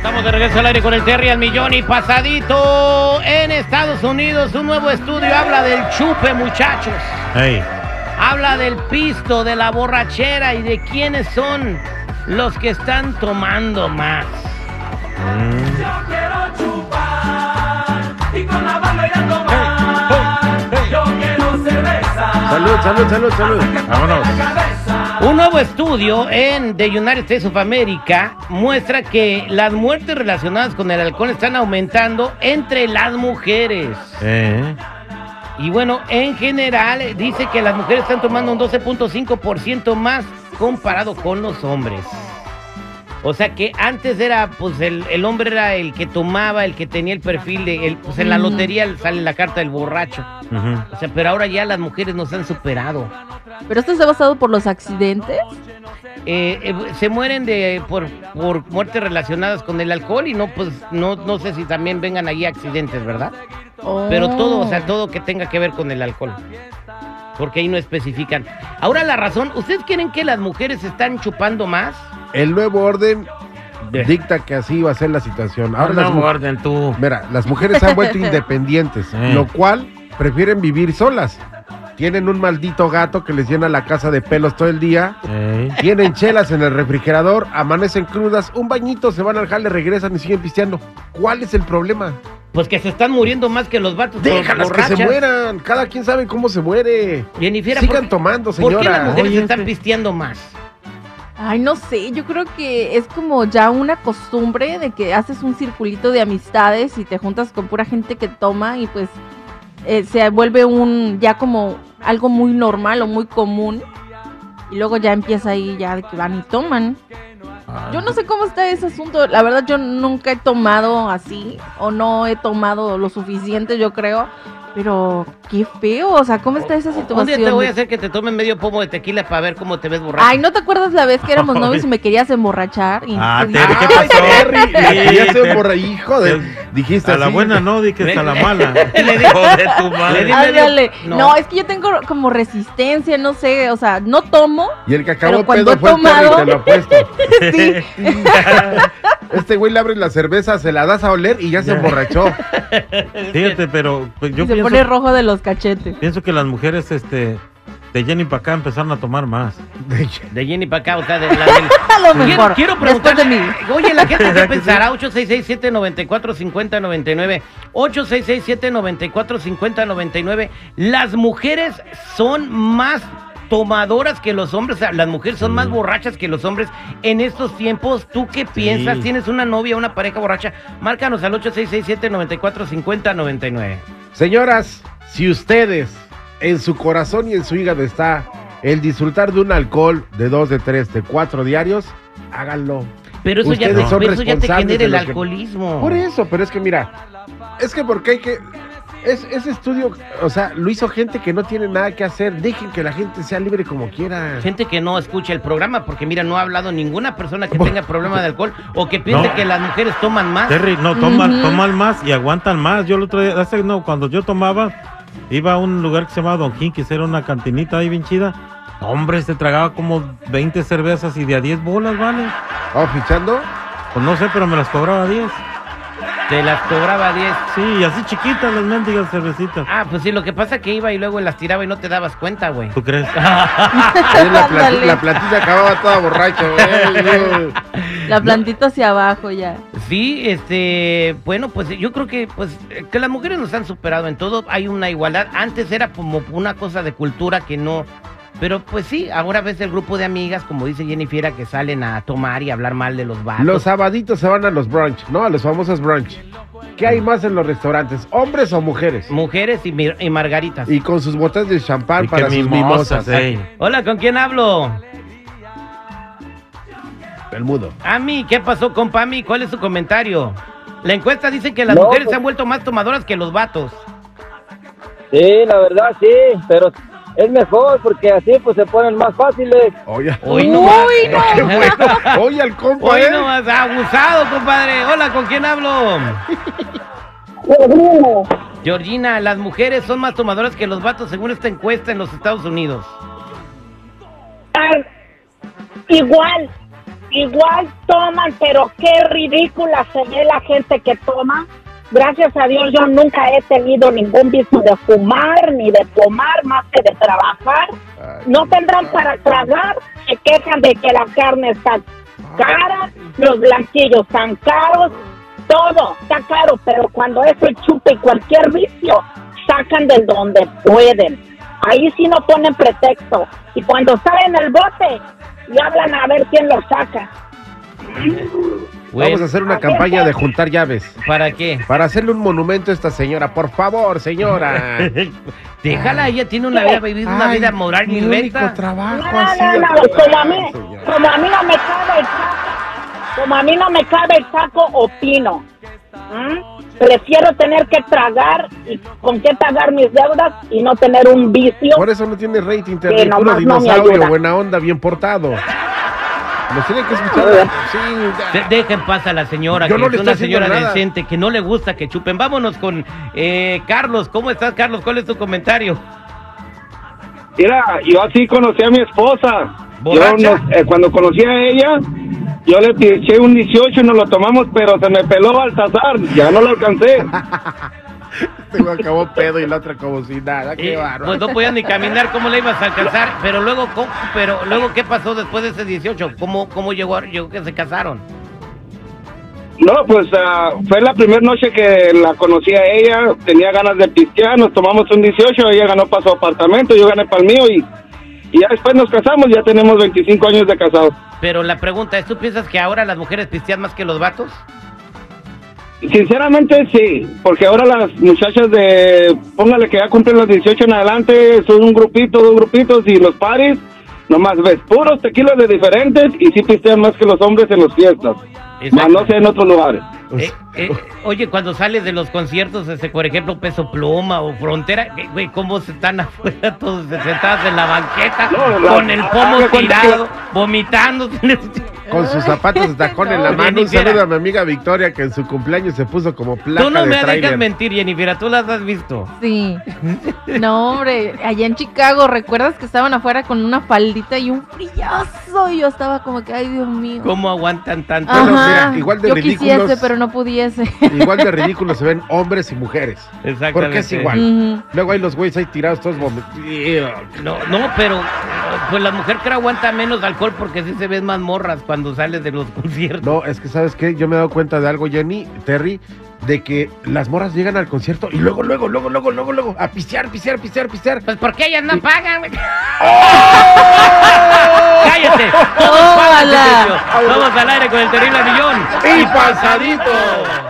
Estamos de regreso al aire con el Terry al millón y pasadito. En Estados Unidos un nuevo estudio habla del chupe, muchachos. Hey. Habla del pisto, de la borrachera y de quiénes son los que están tomando más. Yo quiero chupar y con la banda ir a tomar. Yo quiero cerveza. Salud, salud, salud, salud. Vámonos. Un nuevo estudio en The United States of America muestra que las muertes relacionadas con el alcohol están aumentando entre las mujeres. Y bueno, en general dice que las mujeres están tomando un 12.5% más comparado con los hombres. O sea que antes era, pues el hombre era el que tomaba, el que tenía el perfil de, pues en la lotería sale la carta del borracho. Uh-huh. O sea, pero ahora ya las mujeres nos han superado. ¿Pero esto se ha basado por los accidentes? Se mueren por muertes relacionadas con el alcohol y no, pues no sé si también vengan ahí accidentes, ¿verdad? Oh. Pero todo, o sea, todo que tenga que ver con el alcohol. Porque ahí no especifican. Ahora la razón, ¿ustedes quieren que las mujeres están chupando más? El nuevo orden dicta que así va a ser la situación. Ahora no, orden tú. Mira, las mujeres han vuelto independientes, lo cual prefieren vivir solas. Tienen un maldito gato que les llena la casa de pelos todo el día. Tienen chelas en el refrigerador, amanecen crudas, un bañito, se van al jale, regresan y siguen pisteando. ¿Cuál es el problema? Pues que se están muriendo más que los vatos. Déjalas que se mueran, cada quien sabe cómo se muere. Jennifer, sigan tomando, señora. ¿Por qué las mujeres se están pisteando más? Ay, no sé, yo creo que es como ya una costumbre de que haces un circulito de amistades y te juntas con pura gente que toma y pues se vuelve ya como algo muy normal o muy común y luego ya empieza ahí ya de que van y toman. Yo no sé cómo está ese asunto, la verdad yo nunca he tomado así o no he tomado lo suficiente, yo creo. Pero qué feo, o sea, ¿cómo está esa situación? Un día te voy a hacer que te tomen medio pomo de tequila para ver cómo te ves borracho. Ay, ¿no te acuerdas la vez que éramos novios y me querías emborrachar? Y Terry, ¿qué pasó? Terry, te emborrachó, hijo de... Dijiste a así. La buena no, dijiste a la mala. Le dijo de tu madre. Ándale. No, es que yo tengo como resistencia, no sé, o sea, no tomo. Y el que acabó pedo fue tomado, Terry, te lo apuesto. Sí. Este güey le abre la cerveza, se la das a oler y ya se emborrachó. Fíjate, pero pues, yo pienso, pone rojo de los cachetes. Pienso que las mujeres, de Jenny para acá empezaron a tomar más. De Jenny para acá, o sea, de la del... Lo mejor. Quiero preguntarle, oye, la gente se pensará, 866-794-5099, 866-794-5099, las mujeres son más tomadoras que los hombres, las mujeres son más borrachas que los hombres en estos tiempos. ¿Tú qué piensas? ¿Tienes una novia, una pareja borracha? Márcanos al 866-794-5099. Señoras, si ustedes en su corazón y en su hígado está el disfrutar de un alcohol de 2, de 3, de 4 diarios, háganlo. Pero eso, ya te genera el alcoholismo. Por eso, pero es que mira, es que porque hay que... Ese estudio, o sea, lo hizo gente que no tiene nada que hacer. Dejen que la gente sea libre como quiera. Gente que no escucha el programa, porque mira, no ha hablado ninguna persona que tenga problema de alcohol o que piense que las mujeres toman más. Terry, no, toman más y aguantan más. Yo el otro día, cuando yo tomaba, iba a un lugar que se llamaba Don Jinkis, era una cantinita ahí bien chida. Hombre, se tragaba como 20 cervezas y de a 10 bolas, ¿vale? ¿Ah, fichando? Pues no sé, pero me las cobraba 10. Te las cobraba 10. Sí, así chiquitas las mendigas cervecitas. Ah, pues sí, lo que pasa que iba y luego las tiraba y no te dabas cuenta, güey. ¿Tú crees? La plantita acababa toda borracha, güey. La plantita hacia abajo ya. Sí, bueno, pues yo creo que las mujeres nos han superado en todo, hay una igualdad. Antes era como una cosa de cultura que no... Pero pues sí, ahora ves el grupo de amigas, como dice Jennifer, que salen a tomar y hablar mal de los vatos. Los sabaditos se van a los brunch, ¿no? A los famosos brunch. ¿Qué hay más en los restaurantes? ¿Hombres o mujeres? Mujeres y margaritas. Y con sus botellas de champán para sus mimosas. Hola, ¿con quién hablo? El mudo. Ami, ¿qué pasó, compa Ami? ¿Cuál es su comentario? La encuesta dice que las mujeres se han vuelto más tomadoras que los vatos. Sí, la verdad sí, pero... Es mejor porque así pues se ponen más fáciles. Oye, hoy no más. Qué bueno. Oye, el compa. Hoy no más. Abusado, compadre. Hola, ¿con quién hablo? Georgina, las mujeres son más tomadoras que los vatos según esta encuesta en los Estados Unidos. Igual. igual toman, pero qué ridícula se ve la gente que toma. Gracias a Dios yo nunca he tenido ningún vicio de fumar ni de tomar, más que de trabajar. Ay, no tendrán para tragar, se quejan de que la carne está cara, los blanquillos están caros, todo está caro, pero cuando es el chupe y cualquier vicio, sacan de donde pueden. Ahí sí no ponen pretexto. Y cuando salen al bote, y hablan a ver quién lo saca. Bueno, vamos a hacer una campaña de juntar llaves. ¿Para qué? Para hacerle un monumento a esta señora. Por favor, señora. Déjala, ella tiene una vida, vivir una vida moral mi único trabajo. No, como a mí no me cabe el saco, opino. Prefiero tener que tragar y con qué pagar mis deudas y no tener un vicio. Por eso no tiene rating, te no dinosaurio, buena onda, bien portado. Nos tienen que escuchar. Sí. Dejen paz a la señora, yo que no es una señora decente, que no le gusta que chupen. Vámonos con Carlos. ¿Cómo estás, Carlos? ¿Cuál es tu comentario? Mira, yo así conocí a mi esposa. Cuando conocí a ella, yo le eché un 18 y nos lo tomamos, pero se me peló Baltasar. Ya no lo alcancé. Se me acabó pedo y la otra como si nada. Qué barro. Pues no podía ni caminar, ¿cómo la ibas a alcanzar? Pero luego, ¿qué pasó después de ese 18? ¿Cómo llegó que se casaron? No, pues fue la primera noche que la conocí a ella. Tenía ganas de pistear, nos tomamos un 18. Ella ganó para su apartamento, yo gané para el mío. Y ya después nos casamos, ya tenemos 25 años de casados. Pero la pregunta es, ¿tú piensas que ahora las mujeres pistean más que los vatos? Sinceramente sí, porque ahora las muchachas de, póngale que ya cumplen los 18 en adelante, son un grupito, dos grupitos, y los paris, nomás ves puros tequilas de diferentes, y sí pistean más que los hombres en las fiestas, más no sé en otros lugares. Oye, cuando sales de los conciertos, por ejemplo, Peso Pluma o Frontera, güey, ¿cómo se están afuera todos sentados en la banqueta, con el pomo tirado, vomitando? Con sus zapatos de tacón en la mano. Jennifer. Un saludo a mi amiga Victoria, que en su cumpleaños se puso como placa de Tú no de me trailer. Dejas mentir, Jennifer, ¿tú las has visto? Sí. No, hombre, allá en Chicago, ¿recuerdas que estaban afuera con una faldita y un frillazo? Y yo estaba como que, ay, Dios mío. ¿Cómo aguantan tanto? Bueno, mira, igual de yo ridículos. Yo quisiese, pero no pudiese. Igual de ridículos se ven hombres y mujeres. Exactamente. Porque es igual. Luego hay los güeyes ahí tirados todos vomitidos. No, pero pues la mujer que aguanta menos alcohol porque sí se ven más morras cuando sales de los conciertos. No, es que ¿sabes qué? Yo me he dado cuenta de algo, Jenny, Terry, de que las morras llegan al concierto y luego a pistear. Pues porque ellas no pagan. ¡Oh! ¡Cállate! ¡Todos al aire con El Terrible Millón! ¡Y pasadito!